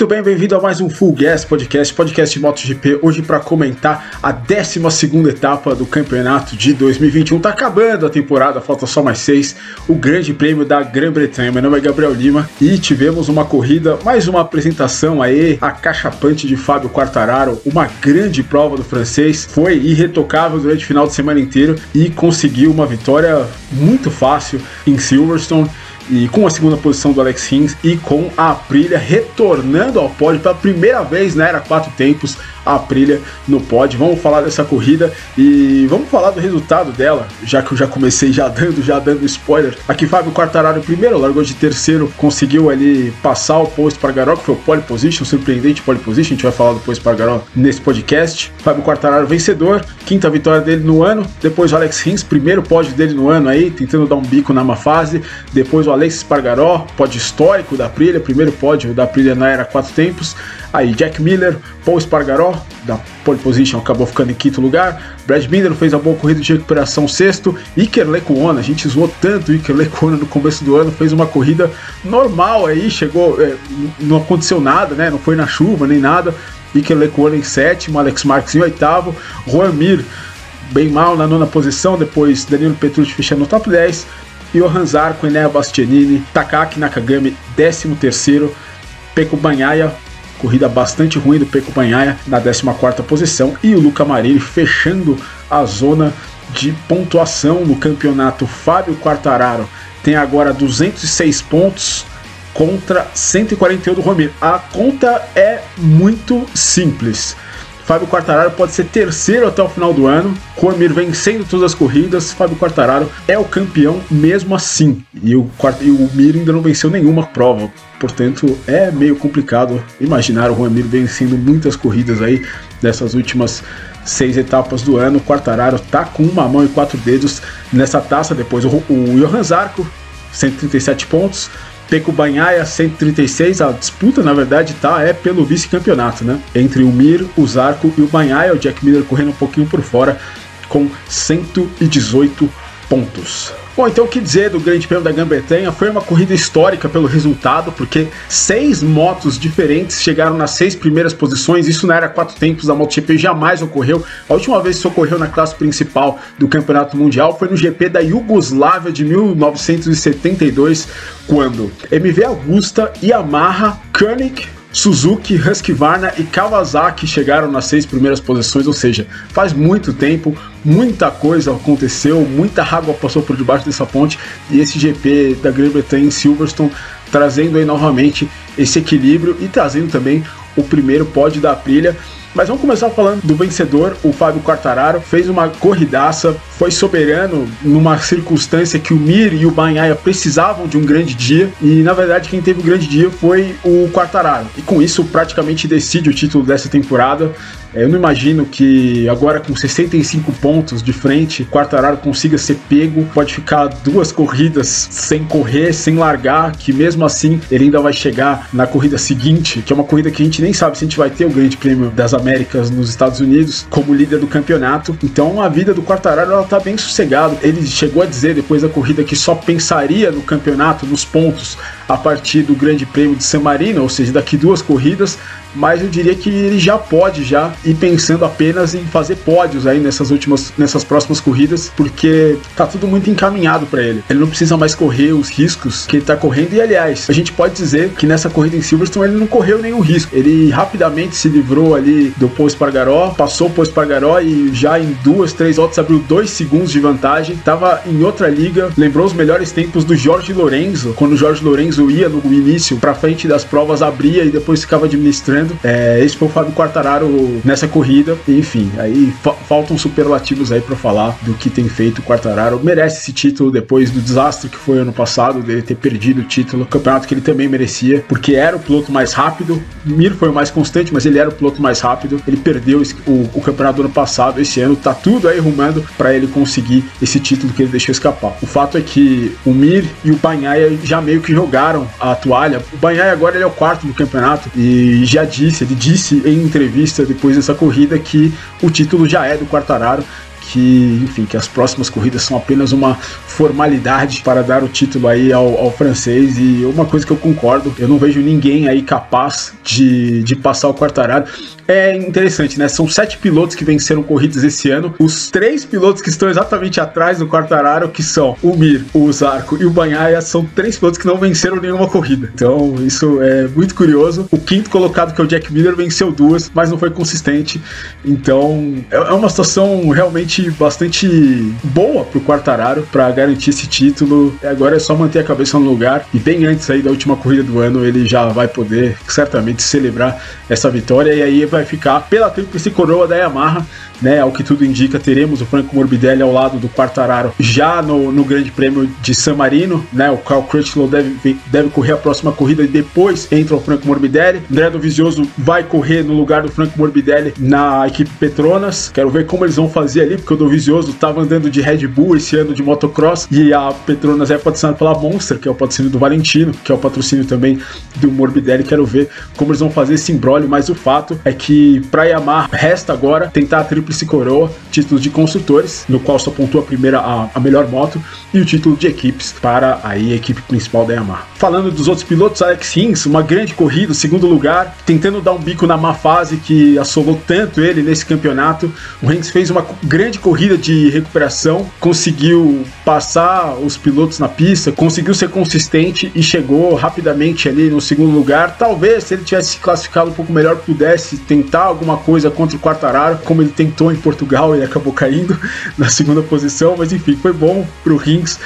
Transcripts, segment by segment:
Muito bem, bem-vindo a mais um Full Gas Podcast, podcast de MotoGP, hoje para comentar a 12ª etapa do campeonato de 2021. Tá acabando a temporada, falta só mais 6, o grande prêmio da Grã-Bretanha. Meu nome é Gabriel Lima e tivemos uma corrida, mais uma apresentação aí, acachapante de Fábio Quartararo, uma grande prova do francês, foi irretocável durante o final de semana inteiro e conseguiu uma vitória muito fácil em Silverstone, e com a segunda posição do Alex Rins e com a Aprilia retornando ao pódio pela primeira vez na era 4 tempos, a Aprilia no pódio. Vamos falar dessa corrida e vamos falar do resultado dela, já que eu já comecei já dando spoiler. Aqui Fábio Quartararo primeiro, largou de terceiro, conseguiu ali passar o Pol Espargaró, que foi o pole position, surpreendente pole position, a gente vai falar do Pol Espargaró nesse podcast. Fábio Quartararo vencedor, quinta vitória dele no ano, depois o Alex Rins, primeiro pódio dele no ano aí, tentando dar um bico na má fase, depois o Alex Espargaró, pódio histórico da Aprilia, primeiro pódio da Aprilia na era 4 tempos. Aí Jack Miller, Pol Espargaró, da pole position, acabou ficando em quinto lugar. Brad Binder fez a boa corrida de recuperação, sexto. Iker Lecuona, a gente zoou tanto o Iker Lecuona no começo do ano, fez uma corrida normal aí, chegou, não aconteceu nada, né? Não foi na chuva nem nada. Iker Lecuona em sétimo, Alex Márquez em oitavo, Juan Mir bem mal na 9ª posição, depois Danilo Petrucci fechando o top 10. Johan Zarco, Enea Bastianini, Takaki Nakagami, 13º, Pecco Bagnaia, corrida bastante ruim do Pecco Bagnaia, na 14ª posição, e o Luca Marini fechando a zona de pontuação no campeonato. Fábio Quartararo tem agora 206 pontos contra 141 do Romero. A conta é muito simples. Fábio Quartararo pode ser terceiro até o final do ano, Cormir vencendo todas as corridas, Fábio Quartararo é o campeão mesmo assim, e o Mir ainda não venceu nenhuma prova, portanto é meio complicado imaginar o Juan Mir vencendo muitas corridas aí dessas últimas 6 etapas do ano. O Quartararo tá com uma mão e 4 dedos nessa taça. Depois o Johan Zarco, 137 pontos, Pecco Bagnaia 136, a disputa na verdade tá pelo vice-campeonato, né? Entre o Mir, o Zarco e o Bagnaia, o Jack Miller correndo um pouquinho por fora com 118 pontos. Bom, então o que dizer do Grande Prêmio da Grã-Bretanha? Foi uma corrida histórica pelo resultado, porque 6 motos diferentes chegaram nas 6 primeiras posições, isso na era 4 tempos da MotoGP jamais ocorreu. A última vez que isso ocorreu na classe principal do Campeonato Mundial foi no GP da Iugoslávia de 1972, quando MV Agusta, Yamaha, Koenig, Suzuki, Husqvarna e Kawasaki chegaram nas 6 primeiras posições, ou seja, faz muito tempo, muita coisa aconteceu, muita água passou por debaixo dessa ponte, e esse GP da Grã-Bretanha em Silverstone trazendo aí novamente esse equilíbrio e trazendo também o primeiro pódio da Aprilia. Mas vamos começar falando do vencedor, o Fábio Quartararo. Fez uma corridaça, foi soberano numa circunstância que o Mir e o Bagnaia precisavam de um grande dia, e na verdade quem teve o grande dia foi o Quartararo, e com isso praticamente decide o título dessa temporada. Eu não imagino que agora com 65 pontos de frente, Quartararo consiga ser pego, pode ficar 2 corridas sem correr, sem largar, que mesmo assim ele ainda vai chegar na corrida seguinte, que é uma corrida que a gente nem sabe se a gente vai ter o Grande Prêmio das Américas nos Estados Unidos como líder do campeonato. Então a vida do Quartararo, ela tá bem sossegada. Ele chegou a dizer depois da corrida que só pensaria no campeonato, nos pontos, a partir do Grande Prêmio de San Marino, ou seja, daqui 2 corridas, mas eu diria que ele já pode já ir pensando apenas em fazer pódios aí nessas próximas corridas, porque tá tudo muito encaminhado para ele. Ele não precisa mais correr os riscos que ele tá correndo, e aliás, a gente pode dizer que nessa corrida em Silverstone ele não correu nenhum risco. Ele rapidamente se livrou ali do Pol Espargaró, passou o Pol Espargaró e já em 2, 3 voltas abriu 2 segundos de vantagem, tava em outra liga, lembrou os melhores tempos do Jorge Lorenzo, quando o Jorge Lorenzo ia no início pra frente das provas, abria e depois ficava administrando. Esse foi o Fábio Quartararo nessa corrida, enfim, aí faltam superlativos aí pra falar do que tem feito o Quartararo. Merece esse título depois do desastre que foi ano passado, dele ter perdido o título, campeonato que ele também merecia, porque era o piloto mais rápido. Mir foi o mais constante, mas ele era o piloto mais rápido, ele perdeu o campeonato do ano passado. Esse ano tá tudo aí rumando pra ele conseguir esse título que ele deixou escapar. O fato é que o Mir e o Bagnaia já meio que jogaram a toalha. O Bagnaia agora ele é o 4º do campeonato e já ele disse em entrevista depois dessa corrida que o título já é do Quartararo, que, enfim, que as próximas corridas são apenas uma formalidade para dar o título aí ao francês. E uma coisa que eu concordo, eu não vejo ninguém aí capaz de passar o Quartararo. É interessante, né? São 7 pilotos que venceram corridas esse ano. Os 3 pilotos que estão exatamente atrás do Quartararo, que são o Mir, o Zarco e o Bagnaia, são 3 pilotos que não venceram nenhuma corrida. Então isso é muito curioso. O 5º colocado, que é o Jack Miller, venceu 2, mas não foi consistente. Então é uma situação realmente bastante boa pro Quartararo para garantir esse título. Agora é só manter a cabeça no lugar, e bem antes aí da última corrida do ano ele já vai poder certamente celebrar essa vitória. E aí vai ficar pela tríplice coroa da Yamaha, né? Ao que tudo indica, teremos o Franco Morbidelli ao lado do Quartararo já no Grande Prêmio de San Marino, né? O Carl Crutchlow deve correr a próxima corrida e depois entra o Franco Morbidelli. Andrea Dovizioso vai correr no lugar do Franco Morbidelli na equipe Petronas. Quero ver como eles vão fazer ali, porque o Dovizioso estava andando de Red Bull esse ano de motocross, e a Petronas é patrocinada pela Monster, que é o patrocínio do Valentino, que é o patrocínio também do Morbidelli. Quero ver como eles vão fazer esse imbróglio, mas o fato é que para Yamaha resta agora tentar a tríplice coroa, título de construtores, no qual só pontua a melhor moto, e o título de equipes para aí a equipe principal da Yamaha. Falando dos outros pilotos, Alex Rins, uma grande corrida, segundo lugar, tentando dar um bico na má fase que assolou tanto ele nesse campeonato. O Rins fez uma grande corrida de recuperação, conseguiu passar os pilotos na pista, conseguiu ser consistente e chegou rapidamente ali no segundo lugar. Talvez, se ele tivesse se classificado um pouco melhor, pudesse tentar alguma coisa contra o Quartararo, como ele tentou em Portugal e acabou caindo na segunda posição, mas enfim, foi bom para o Rins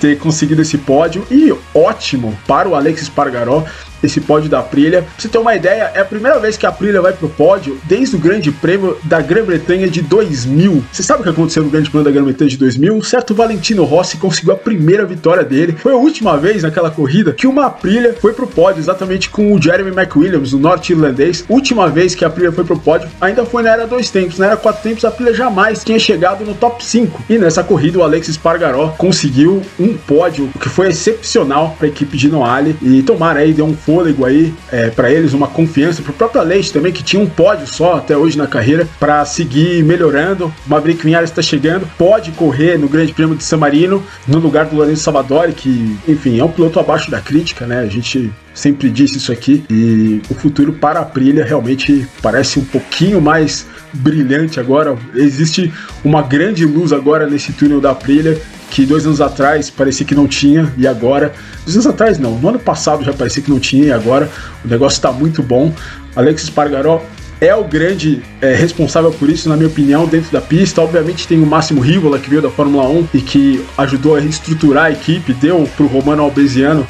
ter conseguido esse pódio, e ótimo para o Alex Espargaró esse pódio da Aprilia. Pra você ter uma ideia, é a primeira vez que a Aprilia vai pro pódio desde o Grande Prêmio da Grã-Bretanha de 2000. Você sabe o que aconteceu no Grande Prêmio da Grã-Bretanha de 2000? Um certo Valentino Rossi conseguiu a primeira vitória dele. Foi a última vez naquela corrida que uma Aprilia foi pro pódio, exatamente com o Jeremy McWilliams, o norte-irlandês. Última vez que a Aprilia foi pro pódio ainda foi na Era 2 Tempos. Na Era 4 Tempos a Aprilia jamais tinha chegado no top 5. E nessa corrida o Alex Espargaró conseguiu um pódio, o que foi excepcional pra equipe de Noale, e tomara aí, deu um fôlego aí para eles, uma confiança para o próprio Aleix também, que tinha um pódio só até hoje na carreira, para seguir melhorando. Maverick Vinales está chegando, pode correr no Grande Prêmio de San Marino no lugar do Lorenzo Savadori, que enfim, é um piloto abaixo da crítica, né? A gente sempre disse isso aqui, e o futuro para a Aprilia realmente parece um pouquinho mais brilhante agora. Existe uma grande luz agora nesse túnel da Aprilia, que 2 anos atrás parecia que não tinha, e agora... 2 anos atrás não, no ano passado já parecia que não tinha, e agora o negócio está muito bom. Alex Espargaró é o grande responsável por isso, na minha opinião, dentro da pista. Obviamente tem o Máximo Rivola, que veio da Fórmula 1 e que ajudou a reestruturar a equipe, deu pro Romano Albesiano,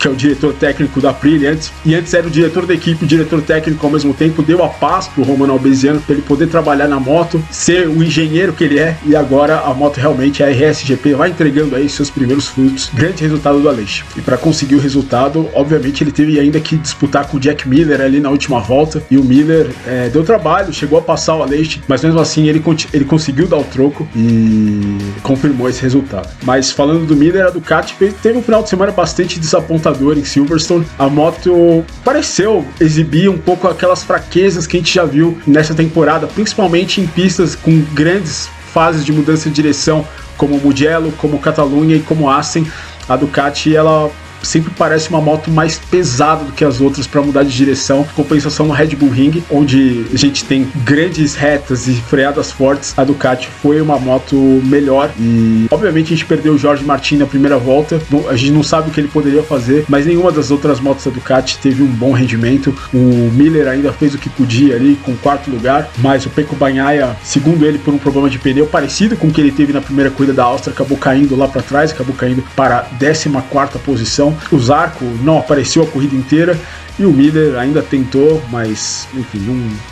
que é o diretor técnico da Aprilia, antes era o diretor da equipe, o diretor técnico ao mesmo tempo, deu a paz pro Romano Albesiano para ele poder trabalhar na moto, ser o engenheiro que ele é, e agora a moto realmente, a RSGP, vai entregando aí seus primeiros frutos. Grande resultado do Aleix. E para conseguir o resultado, obviamente ele teve ainda que disputar com o Jack Miller ali na última volta, e o Miller deu trabalho, chegou a passar o Aleix, mas mesmo assim ele conseguiu dar o troco e confirmou esse resultado. Mas falando do Miller, a Ducati teve um final de semana bastante desapontador em Silverstone. A moto pareceu exibir um pouco aquelas fraquezas que a gente já viu nessa temporada, principalmente em pistas com grandes fases de mudança de direção, como Mugello, como Catalunha e como Assen. A Ducati, ela sempre parece uma moto mais pesada do que as outras para mudar de direção. Compensação no Red Bull Ring, onde a gente tem grandes retas e freadas fortes, a Ducati foi uma moto melhor. E obviamente a gente perdeu o Jorge Martín na primeira volta, a gente não sabe o que ele poderia fazer, mas nenhuma das outras motos da Ducati teve um bom rendimento. O Miller ainda fez o que podia ali com o 4º lugar, mas o Pecco Bagnaia, segundo ele, por um problema de pneu parecido com o que ele teve na primeira corrida da Áustria, acabou caindo lá para trás, acabou caindo para a 14ª posição. O Zarco não apareceu a corrida inteira, e o Miller ainda tentou, mas enfim,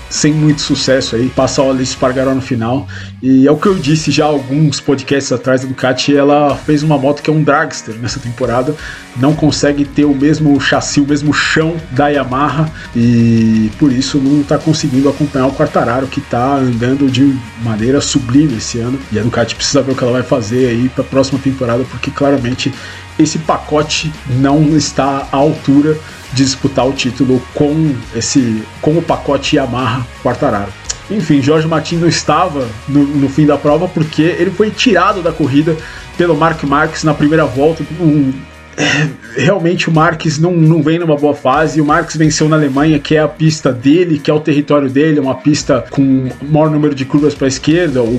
sem muito sucesso aí, passar o Alex Espargaró no final. E é o que eu disse já alguns podcasts atrás, da Ducati, ela fez uma moto que é um dragster nessa temporada, não consegue ter o mesmo chassi, o mesmo chão da Yamaha, e por isso não está conseguindo acompanhar o Quartararo, que está andando de maneira sublime esse ano. E a Ducati precisa ver o que ela vai fazer aí para a próxima temporada, porque claramente esse pacote não está à altura de disputar o título com o pacote Yamaha Quartararo. Enfim, Jorge Martín não estava no fim da prova porque ele foi tirado da corrida pelo Marc Márquez na primeira volta. Realmente o Márquez não vem numa boa fase. O Márquez venceu na Alemanha, que é a pista dele, que é o território dele, é uma pista com maior número de curvas para a esquerda. O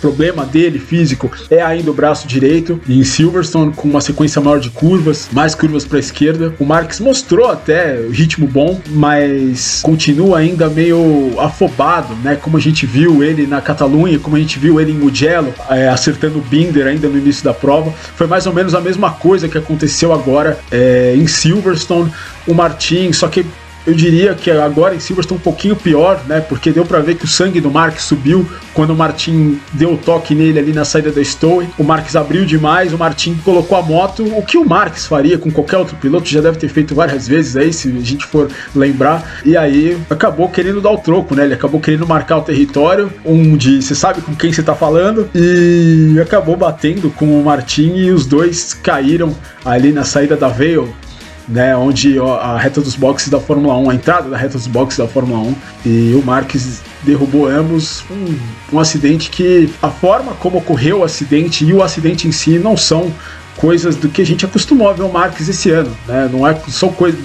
problema dele, físico, é ainda o braço direito. E em Silverstone, com uma sequência maior de curvas, mais curvas para a esquerda, o Márquez mostrou até ritmo bom, mas continua ainda meio afobado, né? Como a gente viu ele na Catalunha, como a gente viu ele em Mugello, acertando o Binder ainda no início da prova. Foi mais ou menos a mesma coisa que aconteceu agora em Silverstone, o Martin, só que eu diria que agora em Silverstone um pouquinho pior, né? Porque deu para ver que o sangue do Marquez subiu quando o Martin deu o toque nele ali na saída da Stowe. O Marquez abriu demais, o Martin colocou a moto, o que o Marquez faria com qualquer outro piloto, já deve ter feito várias vezes aí, se a gente for lembrar. E aí acabou querendo dar o troco, né? Ele acabou querendo marcar o território, onde você sabe com quem você tá falando, e acabou batendo com o Martin e os dois caíram ali na saída da Vale, né, onde a reta dos boxes da Fórmula 1, a entrada da reta dos boxes da Fórmula 1, e o Márquez derrubou ambos. Um acidente que a forma como ocorreu o acidente e o acidente em si não são coisas do que a gente acostumou a ver o Márquez esse ano, né? Não é só coisa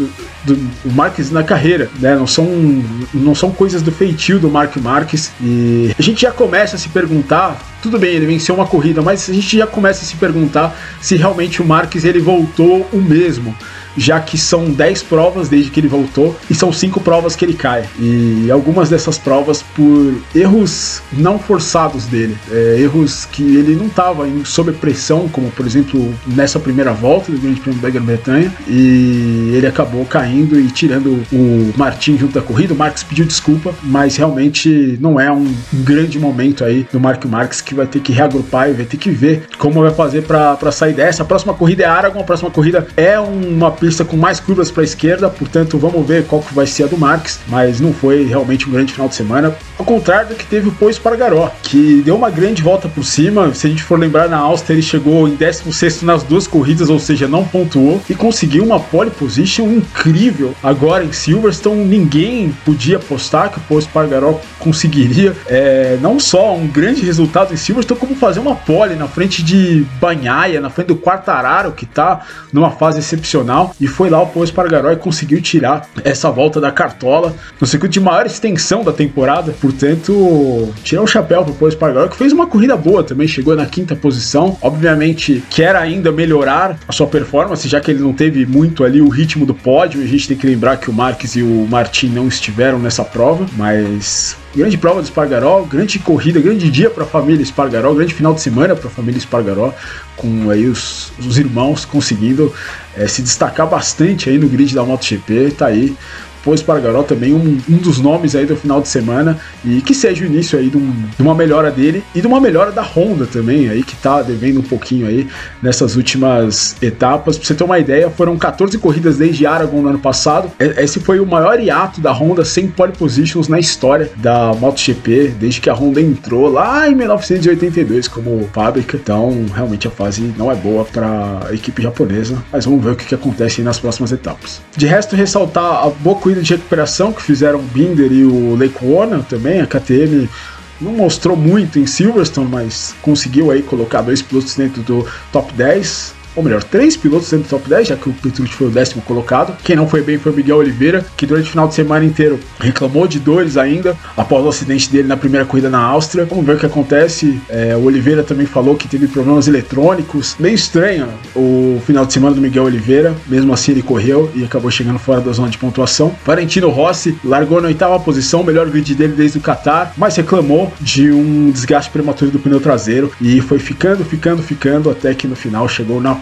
do Márquez na carreira, né? Não são coisas do feitio do Marc Márquez, e a gente já começa a se perguntar. Tudo bem, ele venceu uma corrida, mas a gente já começa a se perguntar se realmente o Márquez ele voltou o mesmo, já que são 10 provas desde que ele voltou e são 5 provas que ele cai, e algumas dessas provas por erros não forçados dele, erros que ele não estava sob pressão, como por exemplo nessa primeira volta do Grande Prêmio da Grã-Bretanha, e ele acabou caindo e tirando o Martin junto da corrida. O Márquez pediu desculpa, mas realmente não é um grande momento aí do Marc Márquez, que vai ter que reagrupar e vai ter que ver como vai fazer para sair dessa. A próxima corrida é Aragon, a próxima corrida é uma pista com mais curvas para a esquerda, portanto vamos ver qual que vai ser a do Márquez, mas não foi realmente um grande final de semana, ao contrário do que teve o Pol Espargaró, que deu uma grande volta por cima. Se a gente for lembrar, na Áustria ele chegou em 16º nas duas corridas, ou seja, não pontuou, e conseguiu uma pole position incrível. Agora em Silverstone ninguém podia apostar que o Pol Espargaró conseguiria não só um grande resultado em Silverstone, como fazer uma pole na frente de Bagnaia, na frente do Quartararo, que tá numa fase excepcional. E foi lá o Pol Espargaró e conseguiu tirar essa volta da cartola no circuito de maior extensão da temporada. Portanto, tirar o chapéu pro Pol Espargaró, que fez uma corrida boa também, chegou na 5ª posição. Obviamente quer ainda melhorar a sua performance, já que ele não teve muito ali o ritmo do pódio. A gente tem que lembrar que o Márquez e o Martin não estiveram nessa prova, mas grande prova do Espargaró, grande corrida, grande dia para a família Espargaró, grande final de semana para a família Espargaró, com aí os irmãos conseguindo se destacar bastante aí no grid da MotoGP. Tá aí Pol Espargaró também um dos nomes aí do final de semana, e que seja o início aí de uma melhora dele e de uma melhora da Honda também, aí que tá devendo um pouquinho aí nessas últimas etapas. Pra você ter uma ideia, foram 14 corridas desde Aragon no ano passado. Esse foi o maior hiato da Honda sem pole positions na história da MotoGP, desde que a Honda entrou lá em 1982 como fábrica. Então realmente a fase não é boa pra equipe japonesa, mas vamos ver o que acontece aí nas próximas etapas. De resto, ressaltar a boa corrida de recuperação que fizeram o Binder e o Lecuona também. A KTM não mostrou muito em Silverstone, mas conseguiu aí colocar 2 pilotos dentro do top 10, ou melhor, 3 pilotos dentro do top 10, já que o Petrucci foi o 10º colocado. Quem não foi bem foi o Miguel Oliveira, que durante o final de semana inteiro reclamou de dores ainda, após o acidente dele na primeira corrida na Áustria. Vamos ver o que acontece. O Oliveira também falou que teve problemas eletrônicos. Meio estranho o final de semana do Miguel Oliveira, mesmo assim ele correu e acabou chegando fora da zona de pontuação. Valentino Rossi largou na 8ª posição, melhor grid dele desde o Qatar, mas reclamou de um desgaste prematuro do pneu traseiro, e foi ficando, até que no final chegou na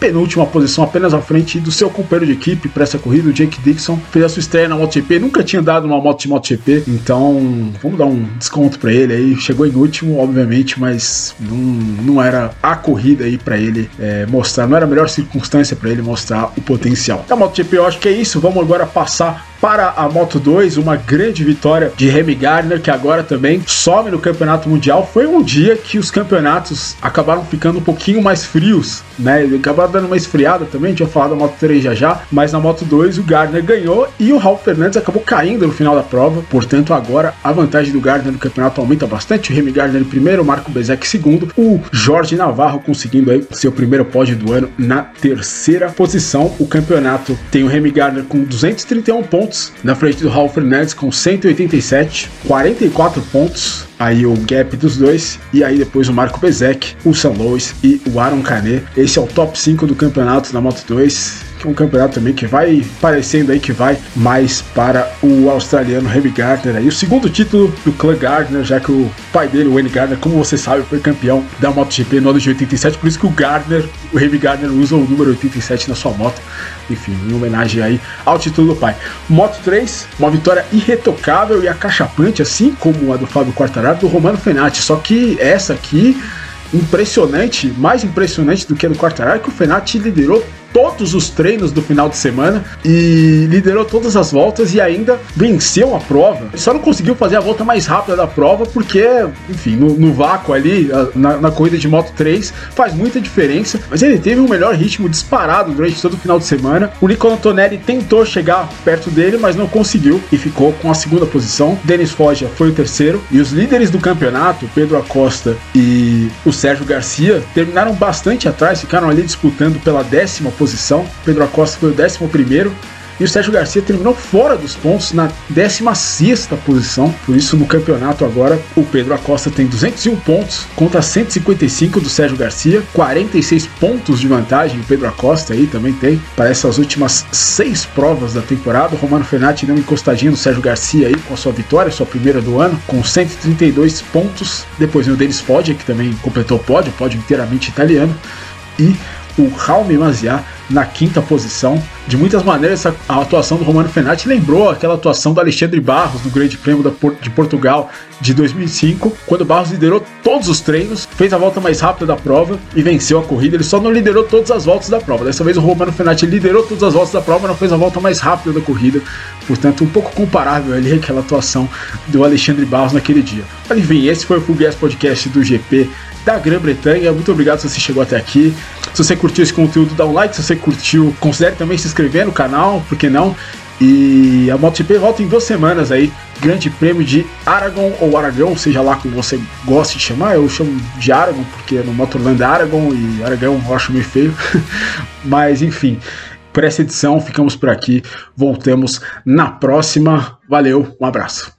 penúltima posição, apenas à frente do seu companheiro de equipe para essa corrida, o Jake Dixon. Fez a sua estreia na MotoGP, nunca tinha dado uma moto de MotoGP, então vamos dar um desconto para ele aí. Chegou em último, obviamente, mas não era a corrida aí para ele mostrar, não era a melhor circunstância para ele mostrar o potencial. Da MotoGP eu acho que é isso. Vamos agora passar para a Moto2, uma grande vitória de Remy Gardner, que agora também some no campeonato mundial. Foi um dia que os campeonatos acabaram ficando um pouquinho mais frios, né? acabado dando uma esfriada também, tinha falado da Moto 3 já, mas na Moto 2 o Gardner ganhou e o Raúl Fernández acabou caindo no final da prova, portanto agora a vantagem do Gardner no campeonato aumenta bastante, o Remy Gardner em primeiro, o Marco Bezek em segundo, o Jorge Navarro conseguindo aí seu primeiro pódio do ano na terceira posição. O campeonato tem o Remy Gardner com 231 pontos, na frente do Raúl Fernández com 187, 44 pontos, aí o gap dos dois, e aí depois o Marco Bezek, o Sam Lowes e o Aaron Canet. Esse é o top 5 do campeonato da Moto 2, que é um campeonato também que vai parecendo aí que vai mais para o australiano Remy Gardner, aí o segundo título do clã Gardner, já que o pai dele, o Wayne Gardner, como você sabe, foi campeão da MotoGP no ano de 87, por isso que o Gardner, o Remy Gardner, usa o número 87 na sua moto, enfim, em homenagem aí ao título do pai. Moto 3, uma vitória irretocável e acachapante, assim como a do Fábio Quartararo, do Romano Fenati, só que essa aqui, impressionante, mais impressionante do que a do Quartararo, que o Fenati liderou todos os treinos do final de semana e liderou todas as voltas e ainda venceu a prova. Só não conseguiu fazer a volta mais rápida da prova porque, enfim, no vácuo ali na corrida de Moto 3 faz muita diferença, mas ele teve um melhor ritmo disparado durante todo o final de semana. O Nicola Antonelli tentou chegar perto dele, mas não conseguiu e ficou com a segunda posição. Denis Foggia foi o terceiro e os líderes do campeonato, Pedro Acosta e o Sérgio Garcia, terminaram bastante atrás, ficaram ali disputando pela décima posição. Pedro Acosta foi o 11º e o Sérgio Garcia terminou fora dos pontos na 16ª posição. Por isso, no campeonato agora, o Pedro Acosta tem 201 pontos contra 155 do Sérgio Garcia, 46 pontos de vantagem. O Pedro Acosta aí também tem para essas últimas 6 provas da temporada. O Romano Fenati deu uma encostadinha no Sérgio Garcia aí com a sua vitória, sua primeira do ano, com 132 pontos. Depois vem o Denis Foggia, que também completou o pódio inteiramente italiano, e o Jaume Maziá na 5ª posição. De muitas maneiras, a atuação do Romano Fenati lembrou aquela atuação do Alexandre Barros no Grande Prêmio de Portugal de 2005, quando o Barros liderou todos os treinos, fez a volta mais rápida da prova e venceu a corrida. Ele só não liderou todas as voltas da prova. Dessa vez o Romano Fenati liderou todas as voltas da prova, não fez a volta mais rápida da corrida, portanto um pouco comparável ali àquela atuação do Alexandre Barros naquele dia. Mas enfim, esse foi o Full Gas Podcast do GP da Grã-Bretanha. Muito obrigado se você chegou até aqui. Se você curtiu esse conteúdo, dá um like. Se você curtiu, considere também se inscrever no canal, por que não? E a MotoGP volta em 2 semanas aí, Grande Prêmio de Aragon ou Aragão, seja lá como você gosta de chamar. Eu chamo de Aragon porque no Motorland é Aragon e Aragão eu acho meio feio. Mas enfim, por essa edição ficamos por aqui. Voltamos na próxima. Valeu, um abraço.